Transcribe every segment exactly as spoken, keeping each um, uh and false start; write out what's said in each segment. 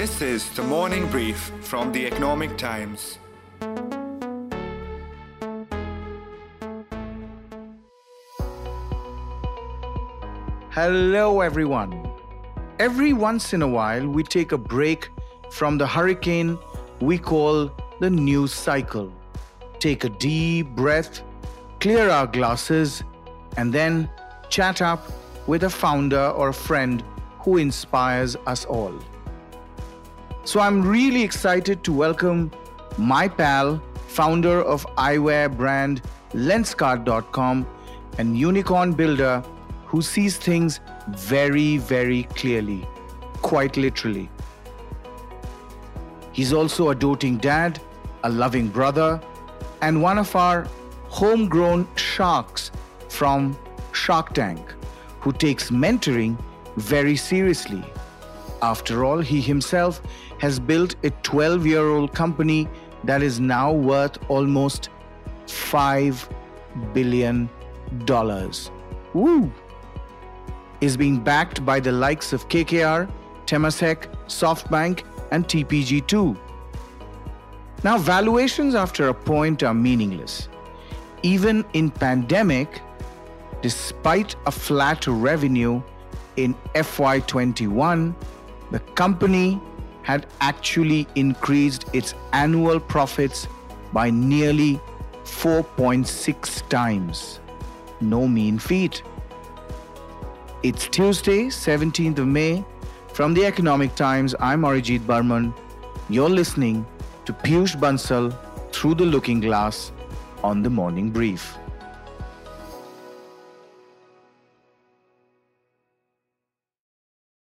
This is the Morning Brief from the Economic Times. Hello everyone. Every once in a while, we take a break from the hurricane we call the news cycle. Take a deep breath, clear our glasses, and then chat up with a founder or a friend who inspires us all. So I'm really excited to welcome my pal, founder of eyewear brand Lenskart dot com and unicorn builder who sees things very, very clearly, quite literally. He's also a doting dad, a loving brother, and one of our homegrown sharks from Shark Tank, who takes mentoring very seriously. After all, he himself has built a twelve-year-old company that is now worth almost five billion dollars. Woo! Is being backed by the likes of K K R, Temasek, SoftBank, and T P G too. Now, valuations after a point are meaningless. Even in pandemic, despite a flat revenue in F Y twenty-one, the company had actually increased its annual profits by nearly four point six times. No mean feat. It's Tuesday, seventeenth of May. From the Economic Times, I'm Arijit Barman. You're listening to Piyush Bansal through the looking glass on the Morning Brief.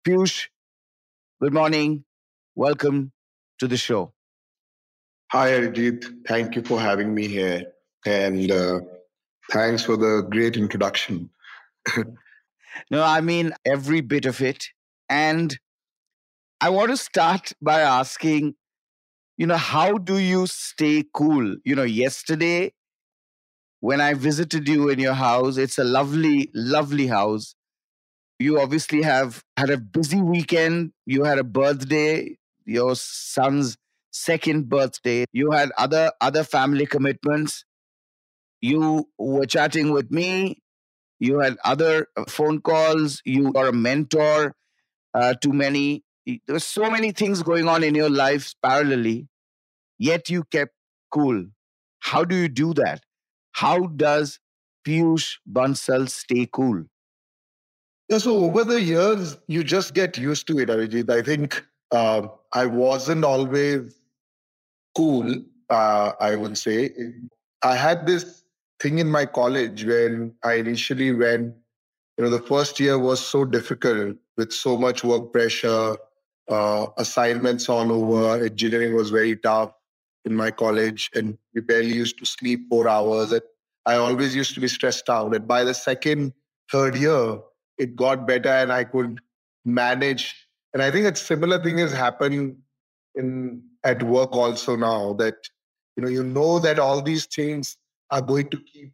Piyush, good morning. Welcome to the show. Hi, Arijit. Thank you for having me here. And uh, thanks for the great introduction. No, I mean every bit of it. And I want to start by asking, you know, how do you stay cool? You know, yesterday when I visited you in your house, it's a lovely, lovely house. You obviously have had a busy weekend. You had a birthday, your son's second birthday. You had other, other family commitments. You were chatting with me. You had other phone calls. You are a mentor uh, to many. There were so many things going on in your life parallelly, yet you kept cool. How do you do that? How does Piyush Bansal stay cool? Yeah, so over the years, you just get used to it, Arijit. I think uh, I wasn't always cool, uh, I would say. I had this thing in my college when I initially went, you know, the first year was so difficult with so much work pressure, uh, assignments all over. Engineering was very tough in my college and we barely used to sleep four hours. And I always used to be stressed out. And by the second, third year, it got better and I could manage. And I think a similar thing has happened in, at work also now that, you know, you know that all these things are going to keep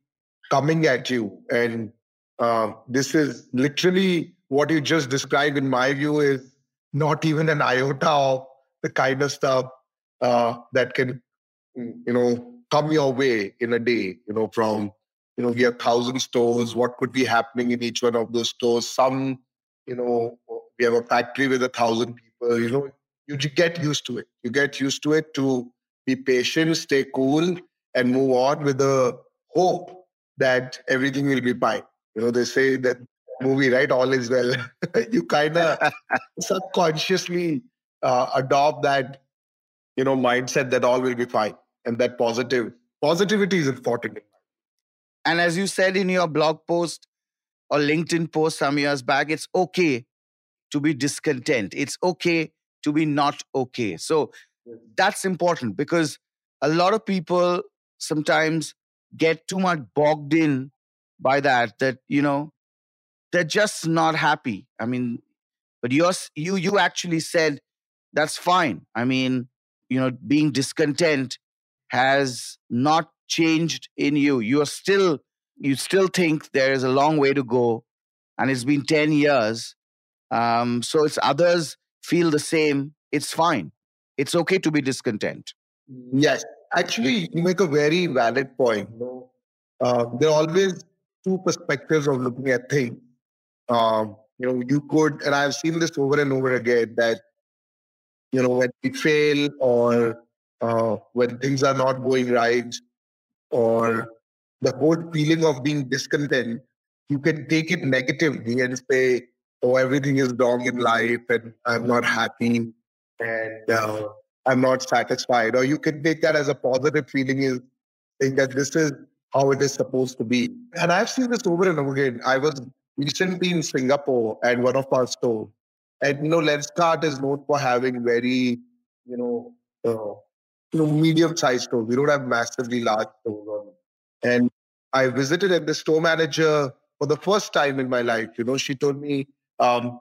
coming at you. And uh, this is literally what you just described, in my view, is not even an iota of the kind of stuff uh, that can, you know, come your way in a day, you know, from, you know, we have one thousand stores, what could be happening in each one of those stores? Some, you know, we have a factory with one thousand people, you know, you get used to it. You get used to it to be patient, stay cool, and move on with the hope that everything will be fine. You know, they say that movie, right? All is well. You kind of subconsciously uh, adopt that, you know, mindset that all will be fine. And that positive positivity is important. And as you said in your blog post or LinkedIn post some years back, it's okay to be discontent. It's okay to be not okay. So that's important because a lot of people sometimes get too much bogged in by that, that, you know, they're just not happy. I mean, but you're, you you actually said that's fine. I mean, you know, being discontent has not changed in you. You are still, you still think there is a long way to go and it's been ten years. Um, so it's others feel the same. it's fine. It's okay to be discontent. Yes. Actually, you make a very valid point. Uh, there are always two perspectives of looking at things. Um, you know, you could, and I've seen this over and over again, that, you know, when we fail or uh, when things are not going right or the whole feeling of being discontent, you can take it negatively and say, oh, everything is wrong in life and I'm not happy and uh, I'm not satisfied. Or you can take that as a positive feeling, is saying that this is how it is supposed to be. And I've seen this over and over again. I was recently in Singapore at one of our stores. And, you know, Lenskart is known for having very, you know, uh, you know, medium-sized stores. We don't have massively large stores on them. And I visited, and the store manager, for the first time in my life, you know, she told me, um,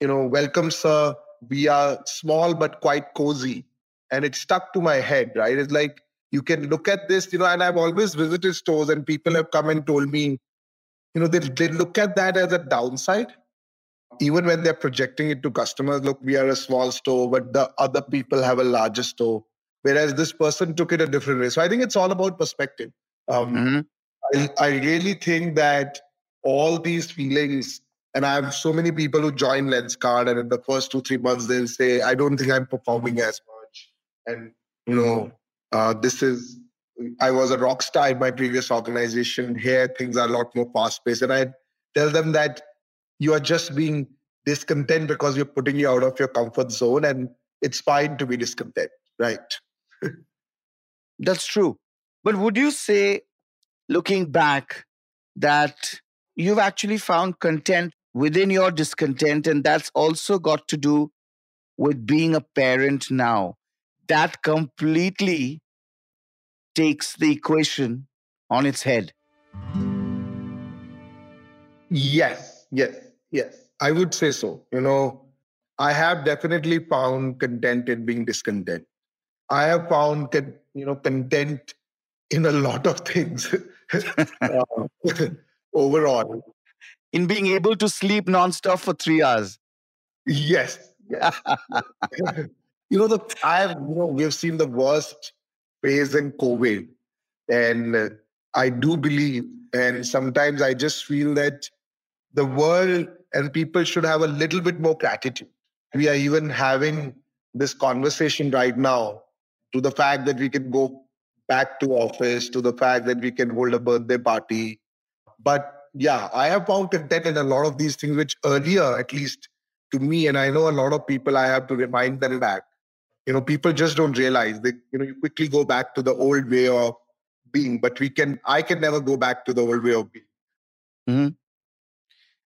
you know, welcome, sir. We are small but quite cozy. And it stuck to my head, right? It's like, you can look at this, you know, and I've always visited stores and people have come and told me, you know, they, they look at that as a downside. Even when they're projecting it to customers, look, we are a small store, but the other people have a larger store. Whereas this person took it a different way. So I think it's all about perspective. Um, mm-hmm. I, I really think that all these feelings, and I have so many people who join Lenskart, and in the first two, three months, they'll say, I don't think I'm performing as much. And, you know, uh, this is, I was a rock star in my previous organization. Here, things are a lot more fast-paced. And I tell them that you are just being discontent because you're putting you out of your comfort zone, and it's fine to be discontent, right? That's true. But would you say, looking back, that you've actually found content within your discontent, and that's also got to do with being a parent now? That completely takes the equation on its head. Yes, yes, yes. I would say so. You know, I have definitely found content in being discontent. I have found, con- you know, content in a lot of things uh, overall. In being able to sleep nonstop for three hours. Yes. yes. You know, the I have, you know, we've seen the worst phase in COVID. And uh, I do believe, and sometimes I just feel that the world and people should have a little bit more gratitude. We are even having this conversation right now, to the fact that we can go back to office, to the fact that we can hold a birthday party. But yeah, I have found content in a lot of these things, which earlier, at least to me, and I know a lot of people, I have to remind them back. You know, people just don't realize that, you know, you quickly go back to the old way of being, but we can, I can never go back to the old way of being. Mm-hmm.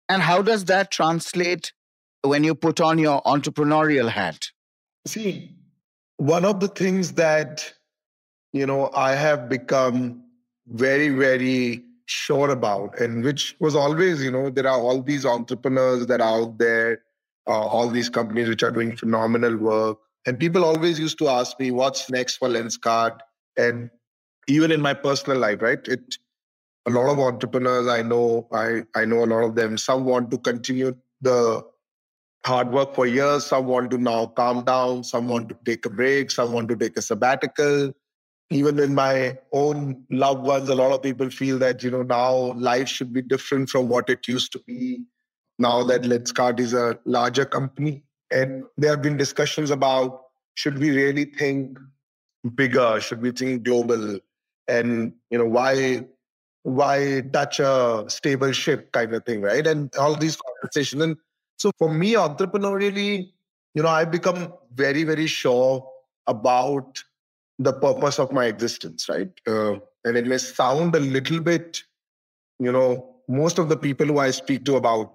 And how does that translate when you put on your entrepreneurial hat? See, one of the things that, you know, I have become very, very sure about, and which was always, you know, there are all these entrepreneurs that are out there, uh, all these companies which are doing phenomenal work. And people always used to ask me, what's next for Lenskart? And even in my personal life, right? It, a lot of entrepreneurs I know, I, I know a lot of them, some want to continue the hard work for years, some want to now calm down, some want to take a break, some want to take a sabbatical. Even in my own loved ones, a lot of people feel that, you know, now life should be different from what it used to be, now that Lenskart is a larger company. And there have been discussions about, should we really think bigger? Should we think global? And, you know, why why touch a stable ship kind of thing, right? And all these conversations. And so for me, entrepreneurially, you know, I've become very, very sure about the purpose of my existence, right? Uh, and it may sound a little bit, you know, most of the people who I speak to about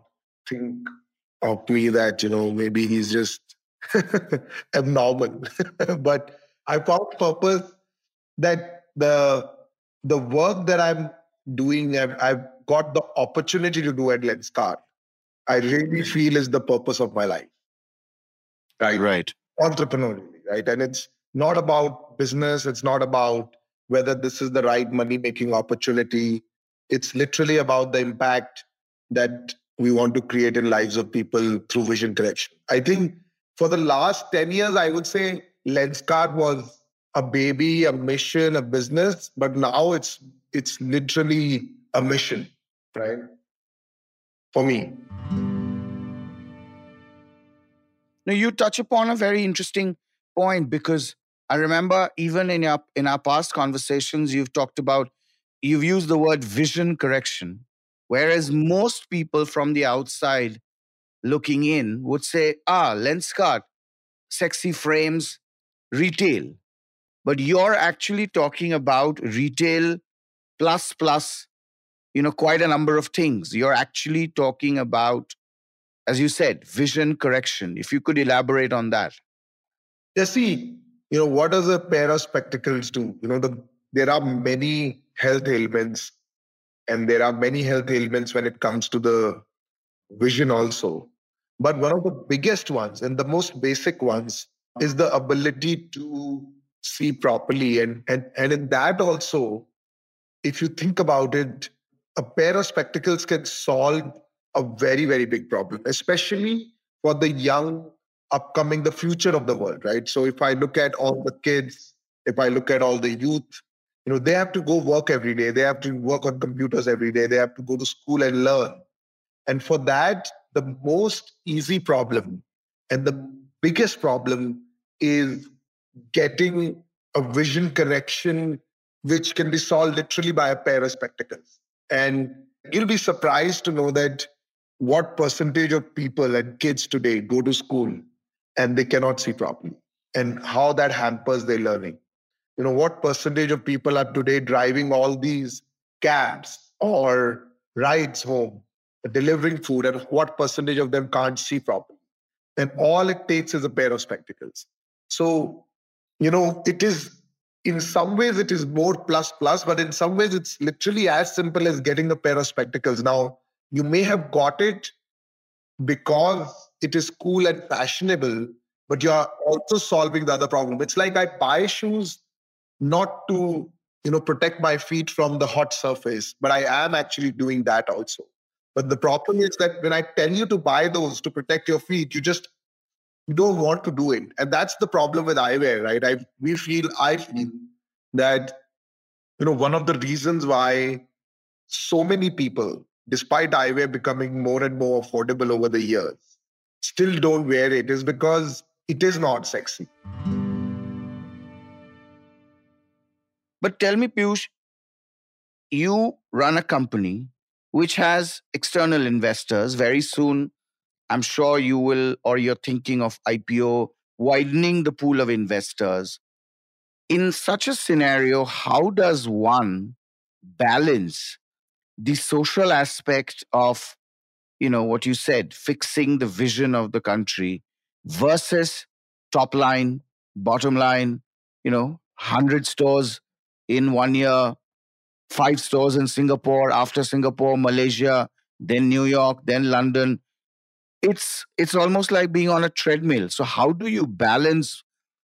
think of me that, you know, maybe he's just abnormal. But I found purpose that the the work that I'm doing, I've, I've got the opportunity to do at Lenskart, I really feel is the purpose of my life. Right? Right. Entrepreneurially, right? And it's not about business. It's not about whether this is the right money-making opportunity. It's literally about the impact that we want to create in lives of people through vision correction. I think for the last ten years, I would say Lenskart was a baby, a mission, a business, but now it's it's literally a mission, right? For me. Now, you touch upon a very interesting point, because I remember even in our, in our past conversations, you've talked about, you've used the word vision correction, whereas most people from the outside looking in would say, ah, Lenskart, sexy frames, retail. But you're actually talking about retail plus plus, you know, quite a number of things. You're actually talking about, as you said, vision correction. If you could elaborate on that. Yeah, see, you know, what does a pair of spectacles do? You know, the, there are many health ailments, and there are many health ailments when it comes to the vision also. But one of the biggest ones and the most basic ones is the ability to see properly. And, and, and in that also, if you think about it, a pair of spectacles can solve a very, very big problem, especially for the young, upcoming, the future of the world, right? So if I look at all the kids, if I look at all the youth, you know, they have to go work every day. They have to work on computers every day. They have to go to school and learn. And for that, the most easy problem and the biggest problem is getting a vision correction, which can be solved literally by a pair of spectacles. And you'll be surprised to know that what percentage of people and kids today go to school and they cannot see properly, and how that hampers their learning. You know, what percentage of people are today driving all these cabs or rides home, delivering food, and what percentage of them can't see properly? And all it takes is a pair of spectacles. So, you know, it is, in some ways it is more plus plus, but in some ways it's literally as simple as getting a pair of spectacles. Now, you may have got it because it is cool and fashionable, but you're also solving the other problem. It's like I buy shoes not to, you know, protect my feet from the hot surface, but I am actually doing that also. But the problem is that when I tell you to buy those to protect your feet, you just you don't want to do it. And that's the problem with eyewear, right? I, we feel, I feel that, you know, one of the reasons why so many people, despite eyewear becoming more and more affordable over the years, still don't wear it is because it is not sexy. But tell me, Piyush, you run a company which has external investors. Very soon, I'm sure you will, or you're thinking of I P O, widening the pool of investors. In such a scenario, how does one balance the social aspect of, you know, what you said, fixing the vision of the country versus top line, bottom line, you know, one hundred stores in one year, five stores in Singapore, after Singapore, Malaysia, then New York, then London. It's it's almost like being on a treadmill. So how do you balance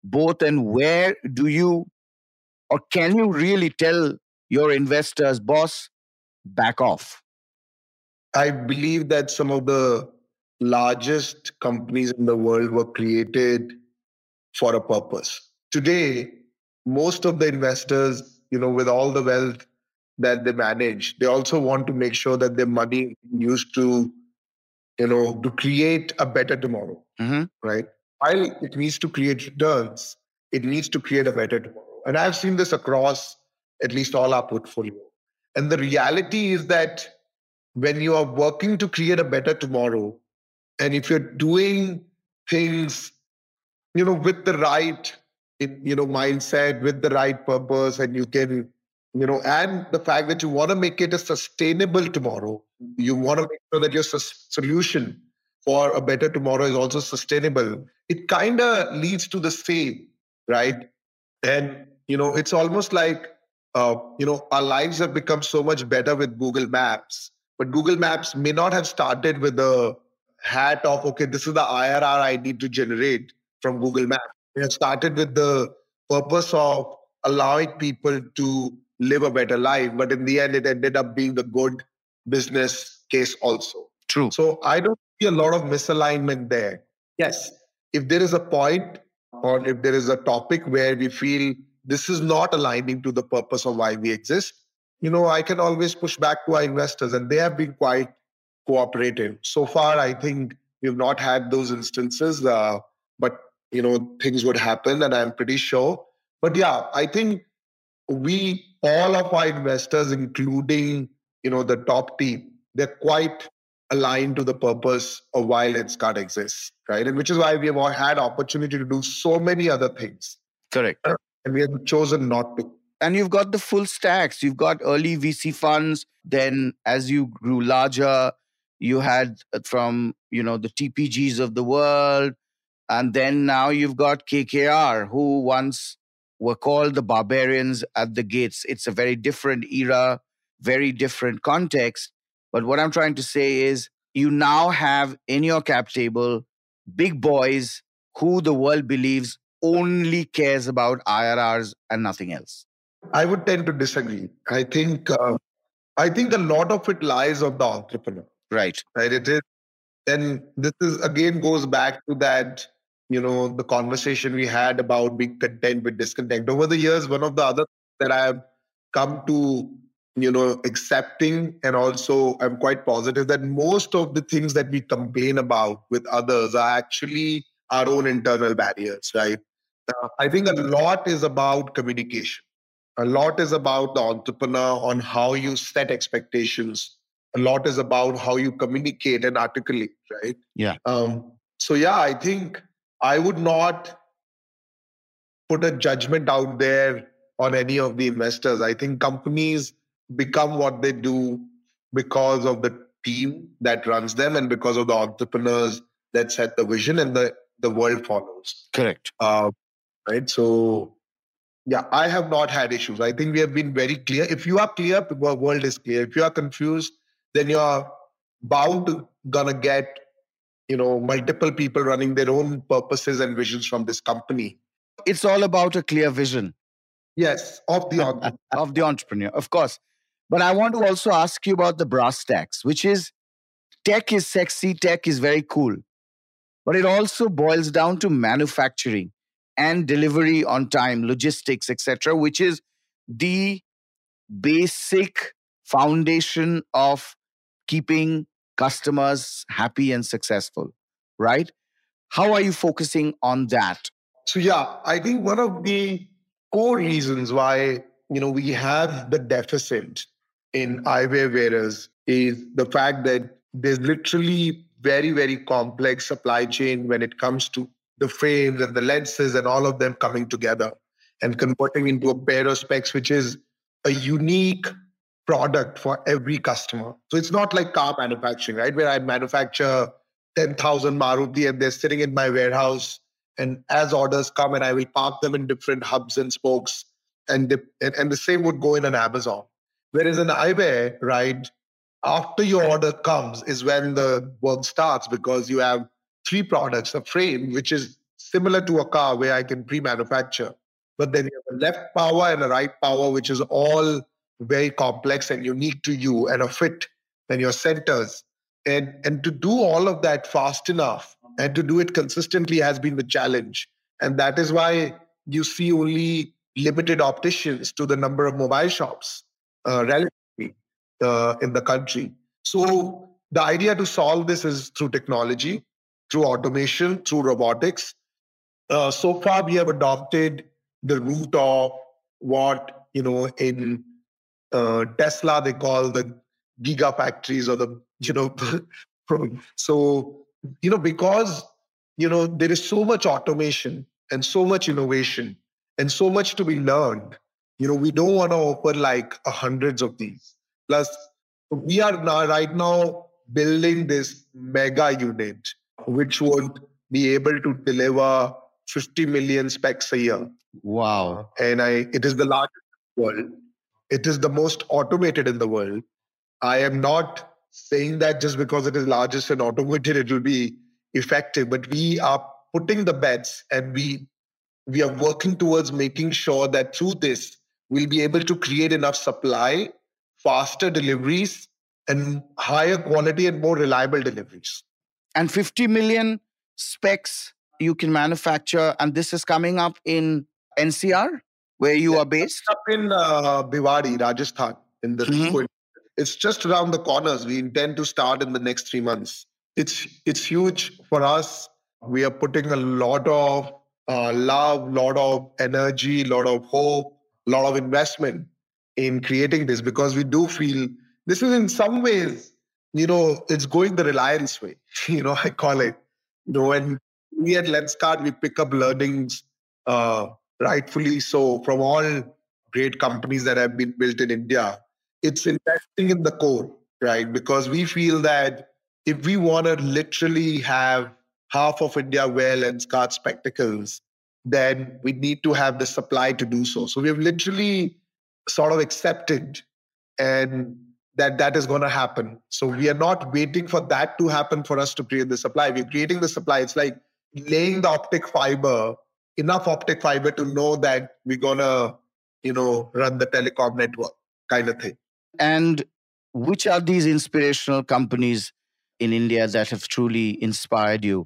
both, and where do you, or can you really tell your investors, boss, back off? I believe that some of the largest companies in the world were created for a purpose. Today, most of the investors, you know, with all the wealth that they manage, they also want to make sure that their money used to, you know, to create a better tomorrow, mm-hmm. right? While it needs to create returns, it needs to create a better tomorrow. And I've seen this across at least all our portfolio. And the reality is that when you are working to create a better tomorrow, and if you're doing things, you know, with the right, you know, mindset, with the right purpose, and you can, you know, and the fact that you want to make it a sustainable tomorrow, you want to make sure that your solution for a better tomorrow is also sustainable. It kind of leads to the same, right? And, you know, it's almost like, uh, you know, our lives have become so much better with Google Maps, but Google Maps may not have started with the hat of, okay, this is the I R R I need to generate from Google Maps. It has started with the purpose of allowing people to live a better life, but in the end, it ended up being a good business case also. True. So I don't see a lot of misalignment there. Yes. if there is a point or if there is a topic where we feel this is not aligning to the purpose of why we exist, you know, I can always push back to our investors, and they have been quite cooperative. So far, I think we've not had those instances, uh, but, you know, things would happen, and I'm pretty sure. But yeah, I think we, all of our investors, including, you know, the top team, they're quite aligned to the purpose of why Lenskart exists, right? And which is why we have all had opportunity to do so many other things. Correct. And we have chosen not to. And you've got the full stacks. You've got early V C funds. Then as you grew larger, you had from, you know, the T P Gs of the world. And then now you've got K K R, who once were called the barbarians at the gates. It's a very different era, very different context. But what I'm trying to say is you now have in your cap table big boys who the world believes only cares about I R Rs and nothing else. I would tend to disagree. I think uh, I think a lot of it lies on the entrepreneur. Right. Right. It is. And this is again goes back to that, you know, the conversation we had about being content with discontent. Over the years, one of the other that I have come to, you know, accepting, and also I'm quite positive that most of the things that we complain about with others are actually our own internal barriers, right? Uh, I think a lot is about communication. A lot is about the entrepreneur on how you set expectations. A lot is about how you communicate and articulate, right? Yeah. Um, so yeah, I think I would not put a judgment out there on any of the investors. I think companies become what they do because of the team that runs them and because of the entrepreneurs that set the vision, and the, the world follows. Correct. Uh, right. So yeah, I have not had issues. I think we have been very clear. If you are clear, the world is clear. If you are confused, then you're bound to gonna get, you know, multiple people running their own purposes and visions from this company. It's all about a clear vision. Yes, of the entrepreneur. Of the entrepreneur, of course. But I want to also ask you about the brass tacks, which is tech is sexy, tech is very cool. But it also boils down to manufacturing and delivery on time, logistics, et cetera, which is the basic foundation of keeping customers happy and successful, right? How are you focusing on that? So yeah, I think one of the core reasons why, you know, we have the deficit in eyewear wearers is the fact that there's literally very, very complex supply chain when it comes to the frames and the lenses and all of them coming together and converting into a pair of specs, which is a unique product for every customer. So it's not like car manufacturing, right? Where I manufacture ten thousand Maruti and they're sitting in my warehouse, and as orders come, and I will park them in different hubs and spokes, and the, and, and the same would go in an Amazon. Whereas an eyewear, right, after your order comes is when the work starts, because you have three products, a frame, which is similar to a car where I can pre-manufacture. But then you have a left power and a right power, which is all very complex and unique to you, and a fit, and your centers. And, and to do all of that fast enough and to do it consistently has been the challenge. And that is why you see only limited opticians to the number of mobile shops uh, relatively uh, in the country. So the idea to solve this is through technology, through automation, through robotics. Uh, so far, we have adopted the route of what, you know, in uh, Tesla, they call the gigafactories, or the, you know, so, you know, because, you know, there is so much automation and so much innovation and so much to be learned. You know, we don't want to open like hundreds of these. Plus, we are now, right now building this mega unit, which would be able to deliver fifty million specs a year. Wow. And I, it is the largest in the world. It is the most automated in the world. I am not saying that just because it is largest and automated, it will be effective. But we are putting the bets, and we we are working towards making sure that through this, we'll be able to create enough supply, faster deliveries, and higher quality and more reliable deliveries. And fifty million specs you can manufacture, and this is coming up in N C R, where you it's are based? Up in uh, Bhiwadi, Rajasthan. In the mm-hmm. It's just around the corners. We intend to start in the next three months. It's, it's huge for us. We are putting a lot of uh, love, lot of energy, lot of hope, lot of investment in creating this, because we do feel this is in some ways, you know, it's going the Reliance way, you know, I call it. You know, when we at Lenskart, we pick up learnings, uh, rightfully so, from all great companies that have been built in India. It's investing in the core, right? Because we feel that if we want to literally have half of India wear Lenskart spectacles, then we need to have the supply to do so. So we have literally sort of accepted and that that is going to happen. So we are not waiting for that to happen for us to create the supply. We're creating the supply. It's like laying the optic fiber, enough optic fiber to know that we're going to, you know, run the telecom network kind of thing. And which are these inspirational companies in India that have truly inspired you?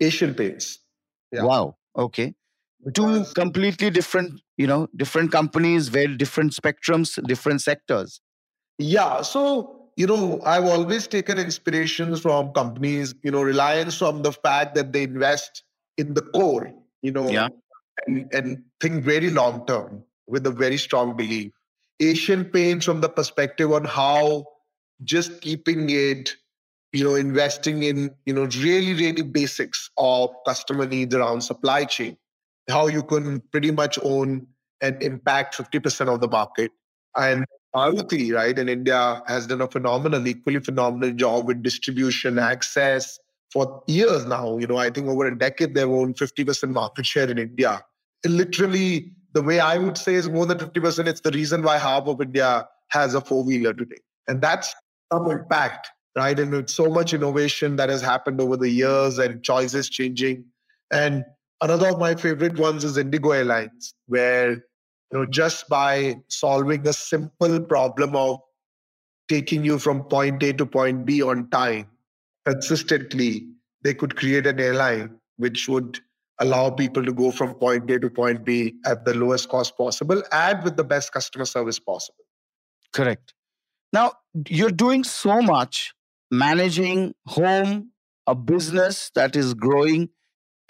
Asian Paints. Yeah. Wow. Okay. Because two completely different, you know, different companies, very different spectrums, different sectors. Yeah. So, you know, I've always taken inspirations from companies, you know, Reliance from the fact that they invest in the core, you know, yeah. and, and think very long term with a very strong belief. Asian Paints from the perspective on how just keeping it, you know, investing in, you know, really, really basics of customer needs around supply chain, how you can pretty much own and impact fifty percent of the market. And Maruti, right, in India has done a phenomenal, equally phenomenal job with distribution access for years now. You know, I think over a decade, they've owned fifty percent market share in India. And literally, the way I would say is more than fifty percent, it's the reason why half of India has a four-wheeler today. And that's some impact, right? And with so much innovation that has happened over the years and choices changing. And another of my favorite ones is IndiGo Airlines, where, you know, just by solving a simple problem of taking you from point A to point B on time, consistently, they could create an airline which would allow people to go from point A to point B at the lowest cost possible and with the best customer service possible. Correct. Now, you're doing so much, managing home, a business that is growing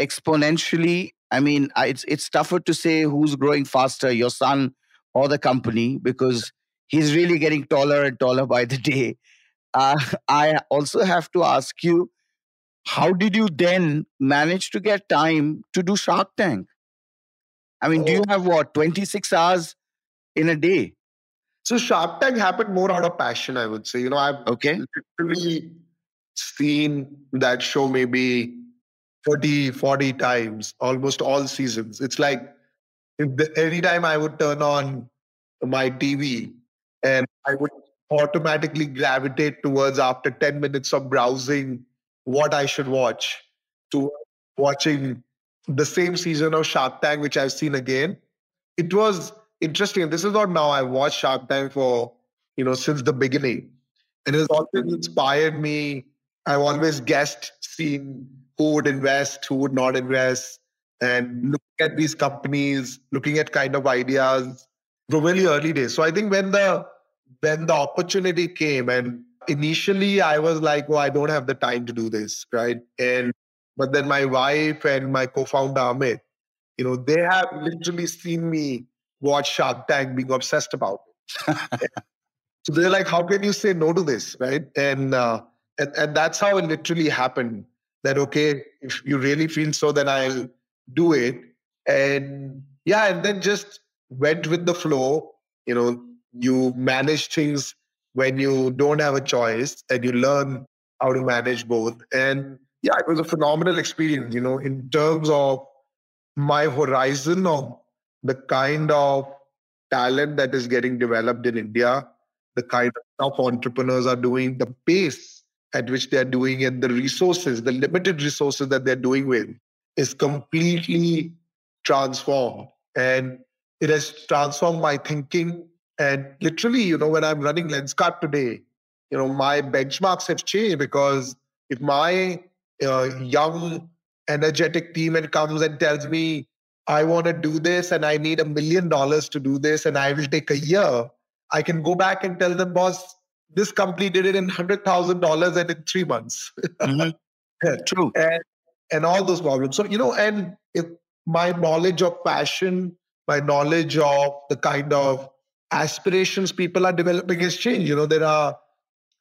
exponentially. I mean, it's it's tougher to say who's growing faster, your son or the company, because he's really getting taller and taller by the day. Uh, I also have to ask you, how did you then manage to get time to do Shark Tank? I mean, oh. do you have what, twenty-six hours in a day? So Shark Tank happened more out of passion, I would say. You know, I've okay. literally seen that show maybe thirty, forty times, almost all seasons. It's like if the, every time I would turn on my T V and I would automatically gravitate towards, after ten minutes of browsing what I should watch, to watching the same season of Shark Tank, which I've seen again. It was interesting. This is not now. I've watched Shark Tank for, you know, since the beginning. And it has always inspired me. I've always guessed, seen who would invest, who would not invest, and looking at these companies, looking at kind of ideas from really early days. So I think when the when the opportunity came, and initially I was like, well, I don't have the time to do this, right? And but then my wife and my co-founder Amit, you know, they have literally seen me watch Shark Tank, being obsessed about it. So they're like, how can you say no to this, right? And, uh, and and that's how it literally happened, that, okay, if you really feel so, then I'll do it. And yeah, and then just went with the flow. You know, you manage things when you don't have a choice and you learn how to manage both. And yeah, it was a phenomenal experience, you know, in terms of my horizon of the kind of talent that is getting developed in India, the kind of stuff entrepreneurs are doing, the pace at which they are doing it, the resources, the limited resources that they're doing with, is completely transformed. And it has transformed my thinking. And literally, you know, when I'm running Lenskart today, you know, my benchmarks have changed, because if my uh, young, energetic team and comes and tells me, I want to do this and I need a million dollars to do this and I will take a year, I can go back and tell them, boss, this company did it in one hundred thousand dollars and in three months. Mm-hmm. Yeah, true. And, and all those problems. So, you know, and if my knowledge of passion, my knowledge of the kind of aspirations people are developing has changed. You know, there are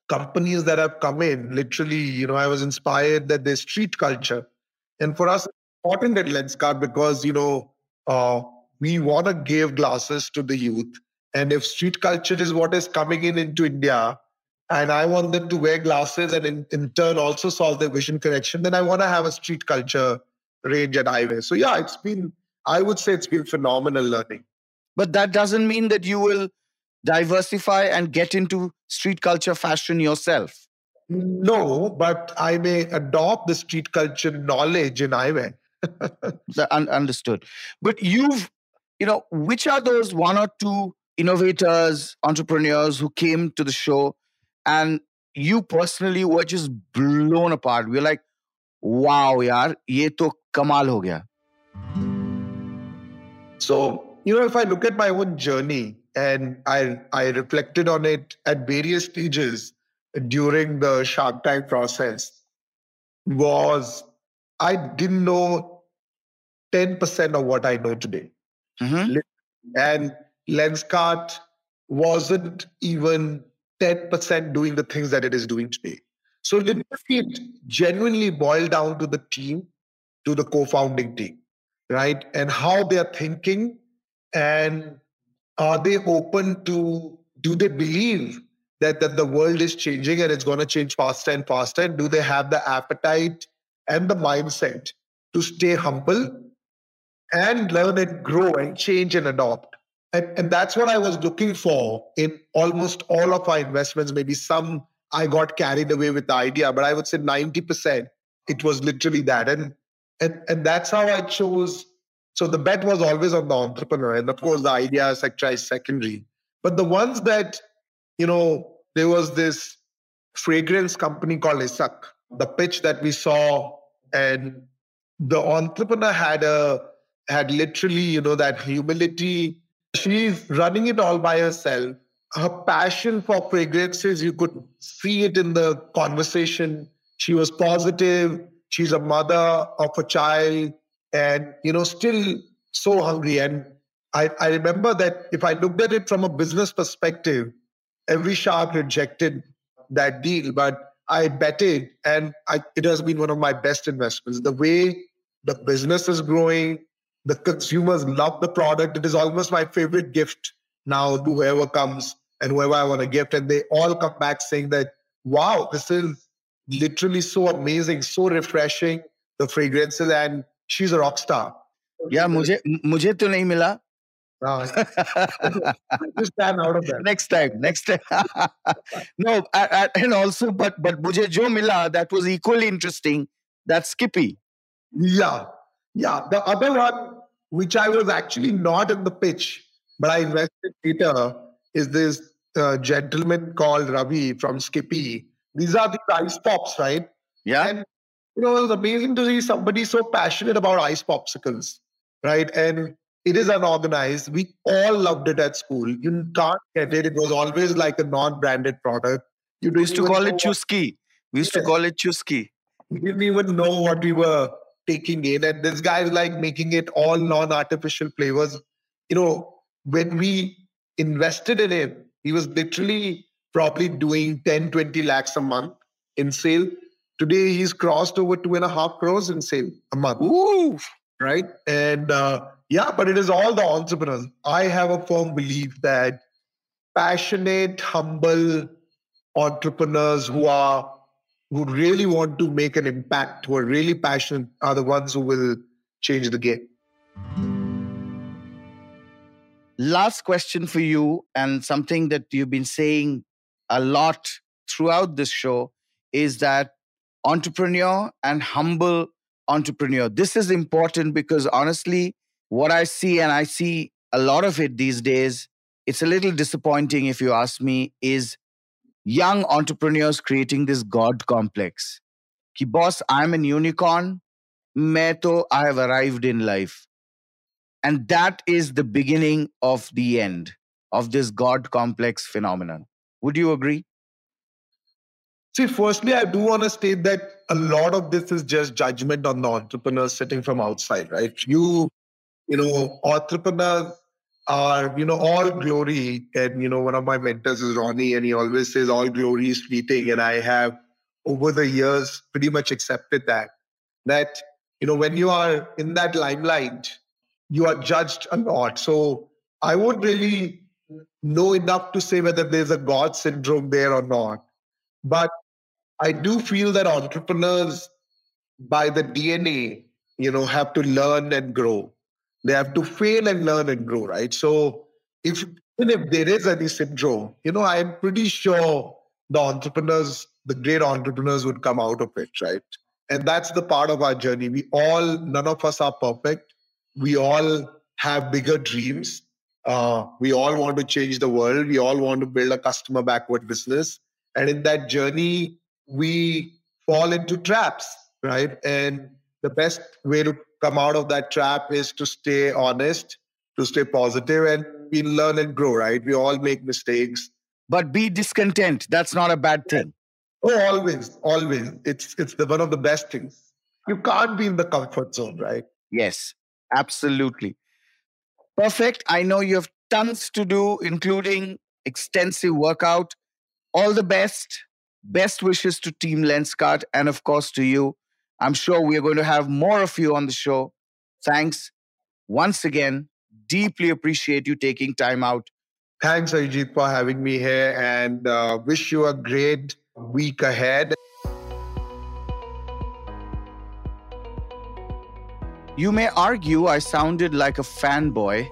companies that have come in, literally, you know, I was inspired that there's street culture. And for us, it's important at Lenskart because, you know, uh, we want to give glasses to the youth. And if street culture is what is coming in into India, and I want them to wear glasses and in, in turn also solve their vision correction, then I want to have a street culture range at eyewear. So yeah, it's been, I would say it's been phenomenal learning. But that doesn't mean that you will diversify and get into street culture fashion yourself. No, but I may adopt the street culture knowledge in eyewear. Un- understood. But you've, you know, which are those one or two innovators, entrepreneurs who came to the show and you personally were just blown apart? We're like, wow, yaar, ye to kamal ho gaya. So, you know, if I look at my own journey and I, I reflected on it at various stages during the Shark Tank process, was I didn't know ten percent of what I know today. Mm-hmm. And Lenskart wasn't even ten percent doing the things that it is doing today. So it genuinely boiled down to the team, to the co-founding team, right? And how they are thinking, and are they open to, do they believe that, that the world is changing and it's going to change faster and faster? And do they have the appetite and the mindset to stay humble and learn and grow and change and adopt? And, and that's what I was looking for in almost all of our investments. Maybe some I got carried away with the idea, but I would say ninety percent it was literally that. And, and, and that's how I chose. So the bet was always on the entrepreneur. And of course, the idea is secondary. But the ones that, you know, there was this fragrance company called Isak, the pitch that we saw, and the entrepreneur had a, had literally, you know, that humility. She's running it all by herself. Her passion for fragrances, you could see it in the conversation. She was positive. She's a mother of a child and, you know, still so hungry. And I, I remember that if I looked at it from a business perspective, every shark rejected that deal, but I betted and I, it has been one of my best investments. The way the business is growing, the consumers love the product. It is almost my favorite gift now to whoever comes and whoever I want to gift. And they all come back saying that, wow, this is literally so amazing, so refreshing, the fragrances, and she's a rock star. Yeah, mujhe, mujhe to nahi mila. Just stand out of that. Next time, next time. No, I, I, and also, but, but mujhe jo mila, that was equally interesting, that's Skippy. Yeah. Yeah, the other one, which I was actually not in the pitch, but I invested later, is this uh, gentleman called Ravi from Skippy. These are the ice pops, right? Yeah. And, you know, it was amazing to see somebody so passionate about ice popsicles, right? And it is unorganized. We all loved it at school. You can't get it. It was always like a non-branded product. You we used to call it Chuski. We used yeah. to call it Chuski. We didn't even know what we were taking in, and this guy is like making it all non-artificial flavors. You know, when we invested in him, he was literally probably doing ten, twenty lakhs a month in sale. Today, he's crossed over two and a half crores in sale a month. Ooh, right? And uh, yeah, but it is all the entrepreneurs. I have a firm belief that passionate, humble entrepreneurs who are who really want to make an impact, who are really passionate, are the ones who will change the game. Last question for you, and something that you've been saying a lot throughout this show, is that entrepreneur and humble entrepreneur. This is important because honestly, what I see, and I see a lot of it these days, it's a little disappointing if you ask me, is young entrepreneurs creating this God complex. कि boss, I'm an unicorn. मैं तो I have arrived in life. And that is the beginning of the end of this God complex phenomenon. Would you agree? See, firstly, I do want to state that a lot of this is just judgment on the entrepreneurs sitting from outside, right? You, you know, entrepreneurs are, you know, all glory. And, you know, one of my mentors is Ronnie, and he always says all glory is fleeting. And I have, over the years, pretty much accepted that, that, you know, when you are in that limelight, you are judged a lot. So I won't really know enough to say whether there's a God syndrome there or not. But I do feel that entrepreneurs, by the D N A, you know, have to learn and grow. They have to fail and learn and grow, right? So if even if there is any syndrome, you know, I'm pretty sure the entrepreneurs, the great entrepreneurs would come out of it, right? And that's the part of our journey. We all, none of us are perfect. We all have bigger dreams. Uh, we all want to change the world. We all want to build a customer backward business. And in that journey, we fall into traps, right? And the best way to come out of that trap is to stay honest, to stay positive, and we learn and grow, right? We all make mistakes. But be discontent. That's not a bad thing. Oh, always, always. It's it's the, one of the best things. You can't be in the comfort zone, right? Yes, absolutely. Perfect. I know you have tons to do, including extensive workout. All the best. Best wishes to Team Lenskart and, of course, to you. I'm sure we're going to have more of you on the show. Thanks. Once again, deeply appreciate you taking time out. Thanks, Arijit, for having me here, and uh, wish you a great week ahead. You may argue I sounded like a fanboy,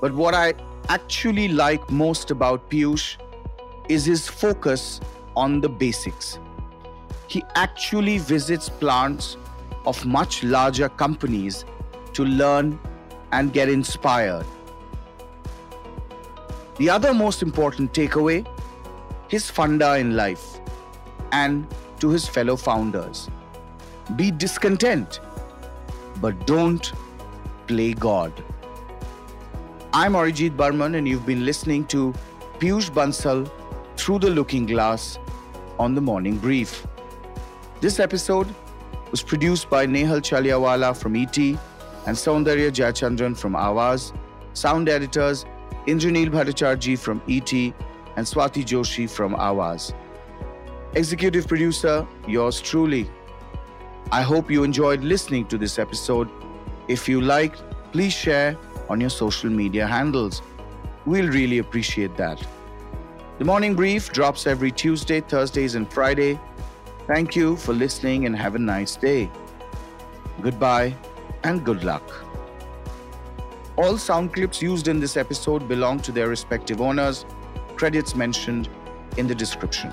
but what I actually like most about Piyush is his focus on the basics. He actually visits plants of much larger companies to learn and get inspired. The other most important takeaway, his funda in life and to his fellow founders. Be discontent, but don't play God. I'm Arijit Barman, and you've been listening to Piyush Bansal Through the Looking Glass on The Morning Brief. This episode was produced by Nehal Chaliyawala from E T and Soundarya Jayachandran from AWAZ, sound editors Indra Neel Bhattacharji from E T and Swati Joshi from AWAZ. Executive producer, yours truly. I hope you enjoyed listening to this episode. If you liked, please share on your social media handles. We'll really appreciate that. The Morning Brief drops every Tuesday, Thursdays, and Friday. Thank you for listening and have a nice day. Goodbye and good luck. All sound clips used in this episode belong to their respective owners. Credits mentioned in the description.